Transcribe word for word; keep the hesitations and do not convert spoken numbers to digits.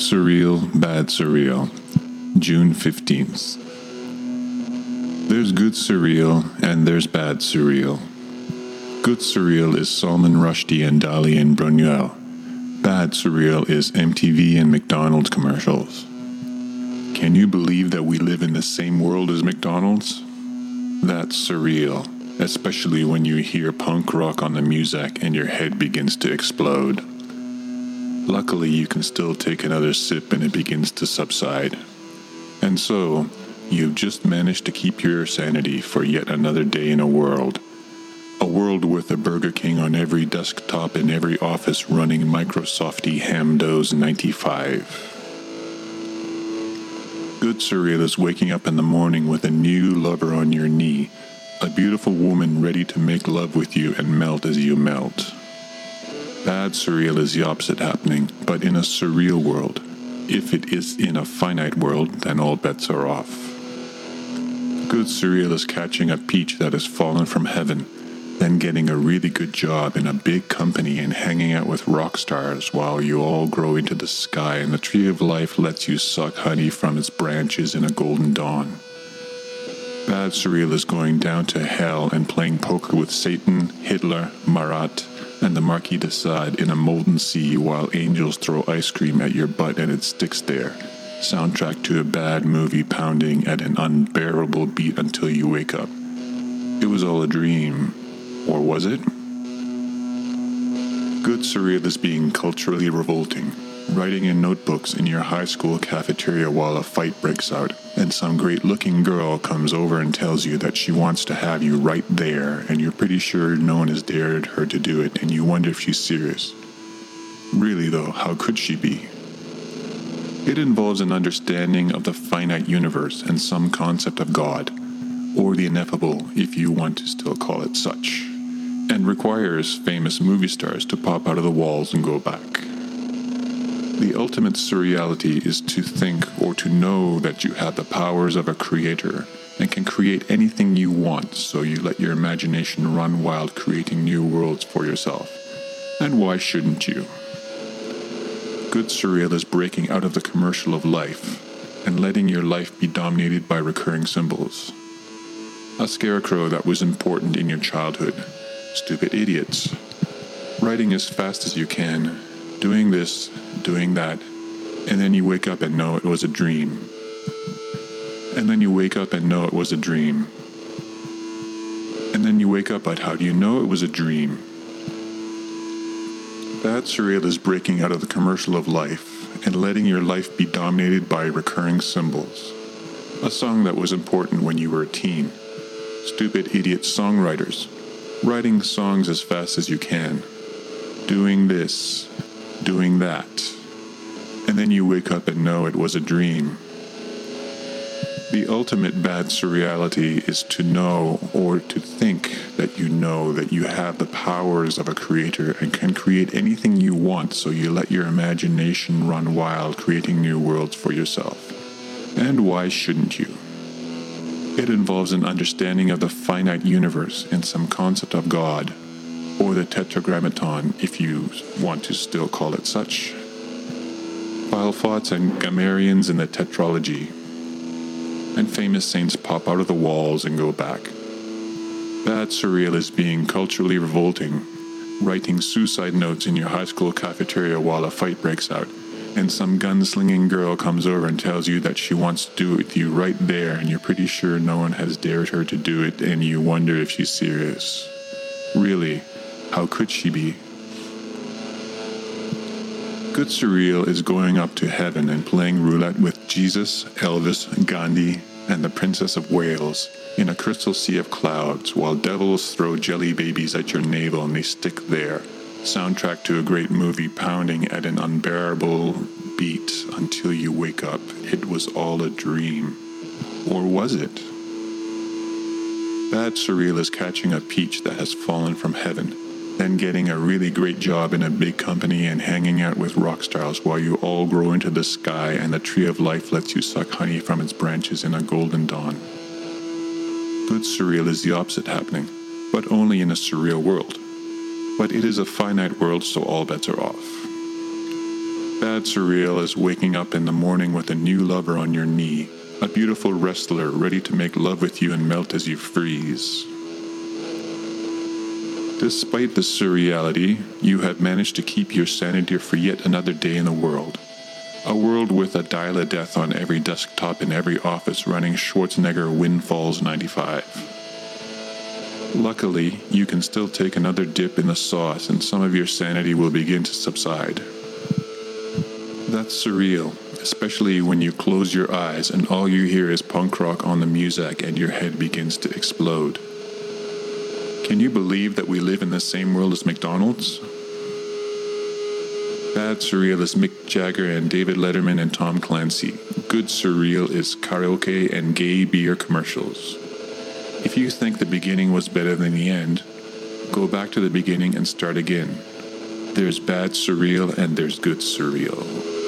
Surreal, Bad Surreal, June fifteenth. There's good surreal and there's bad surreal. Good surreal is Salman Rushdie and Dali and Buñuel. Bad surreal is M T V and McDonald's commercials. Can you believe that we live in the same world as McDonald's? That's surreal, especially when you hear punk rock on the music and your head begins to explode. Luckily, you can still take another sip and it begins to subside. And so, you've just managed to keep your sanity for yet another day in a world. A world with a Burger King on every desktop and every office running Microsofty Hamdos ninety-five. Good surreal is waking up in the morning with a new lover on your knee, a beautiful woman ready to make love with you and melt as you melt. Bad surreal is the opposite happening, but in a surreal world. If it is in a finite world, then all bets are off. Good surreal is catching a peach that has fallen from heaven, then getting a really good job in a big company and hanging out with rock stars while you all grow into the sky and the tree of life lets you suck honey from its branches in a golden dawn. Bad surreal is going down to hell and playing poker with Satan, Hitler, Marat, and the Marquis decide in a molten sea while angels throw ice cream at your butt and it sticks there. Soundtrack to a bad movie pounding at an unbearable beat until you wake up. It was all a dream. Or was it? Good surreal is being culturally revolting, writing in notebooks in your high school cafeteria while a fight breaks out and some great-looking girl comes over and tells you that she wants to have you right there and you're pretty sure no one has dared her to do it and you wonder if she's serious. Really though, how could she be? It involves an understanding of the finite universe and some concept of God, or the ineffable if you want to still call it such, and requires famous movie stars to pop out of the walls and go back. The ultimate surreality is to think or to know that you have the powers of a creator and can create anything you want, so you let your imagination run wild creating new worlds for yourself. And why shouldn't you? Good surreal is breaking out of the commercial of life and letting your life be dominated by recurring symbols. A scarecrow that was important in your childhood. Stupid idiots. Writing as fast as you can. Doing this, doing that, and then you wake up and know it was a dream. And then you wake up and know it was a dream. And then you wake up, but how do you know it was a dream? Bad surreal is breaking out of the commercial of life and letting your life be dominated by recurring symbols. A song that was important when you were a teen. Stupid idiot songwriters. Writing songs as fast as you can. Doing this. Doing that, and then you wake up and know it was a dream. The ultimate bad surreality is to know or to think that you know that you have the powers of a creator and can create anything you want, so you let your imagination run wild, creating new worlds for yourself. And why shouldn't you? It involves an understanding of the finite universe and some concept of God, or the Tetragrammaton, if you want to still call it such. Filefots and grammarians in the Tetralogy. And famous saints pop out of the walls and go back. Bad surreal is being culturally revolting, writing suicide notes in your high school cafeteria while a fight breaks out, and some gunslinging girl comes over and tells you that she wants to do it with you right there, and you're pretty sure no one has dared her to do it, and you wonder if she's serious. Really. How could she be? Good surreal is going up to heaven and playing roulette with Jesus, Elvis, Gandhi, and the Princess of Wales in a crystal sea of clouds while devils throw jelly babies at your navel and they stick there. Soundtrack to a great movie pounding at an unbearable beat until you wake up. It was all a dream. Or was it? Bad surreal is catching a peach that has fallen from heaven, then getting a really great job in a big company and hanging out with rock stars while you all grow into the sky and the tree of life lets you suck honey from its branches in a golden dawn. Good surreal is the opposite happening, but only in a surreal world. But it is a finite world, so all bets are off. bad surreal as waking up in the morning with a new lover on your knee, a beautiful wrestler ready to make love with you and melt as you freeze. Despite the surreality, you have managed to keep your sanity for yet another day in the world. A world with a dial-a-death on every desktop in every office running Schwarzenegger Windfalls ninety-five. Luckily, you can still take another dip in the sauce and some of your sanity will begin to subside. That's surreal, especially when you close your eyes and all you hear is punk rock on the music and your head begins to explode. Can you believe that we live in the same world as McDonald's? Bad surreal is Mick Jagger and David Letterman and Tom Clancy. Good surreal is karaoke and gay beer commercials. If you think the beginning was better than the end, go back to the beginning and start again. There's bad surreal and there's good surreal.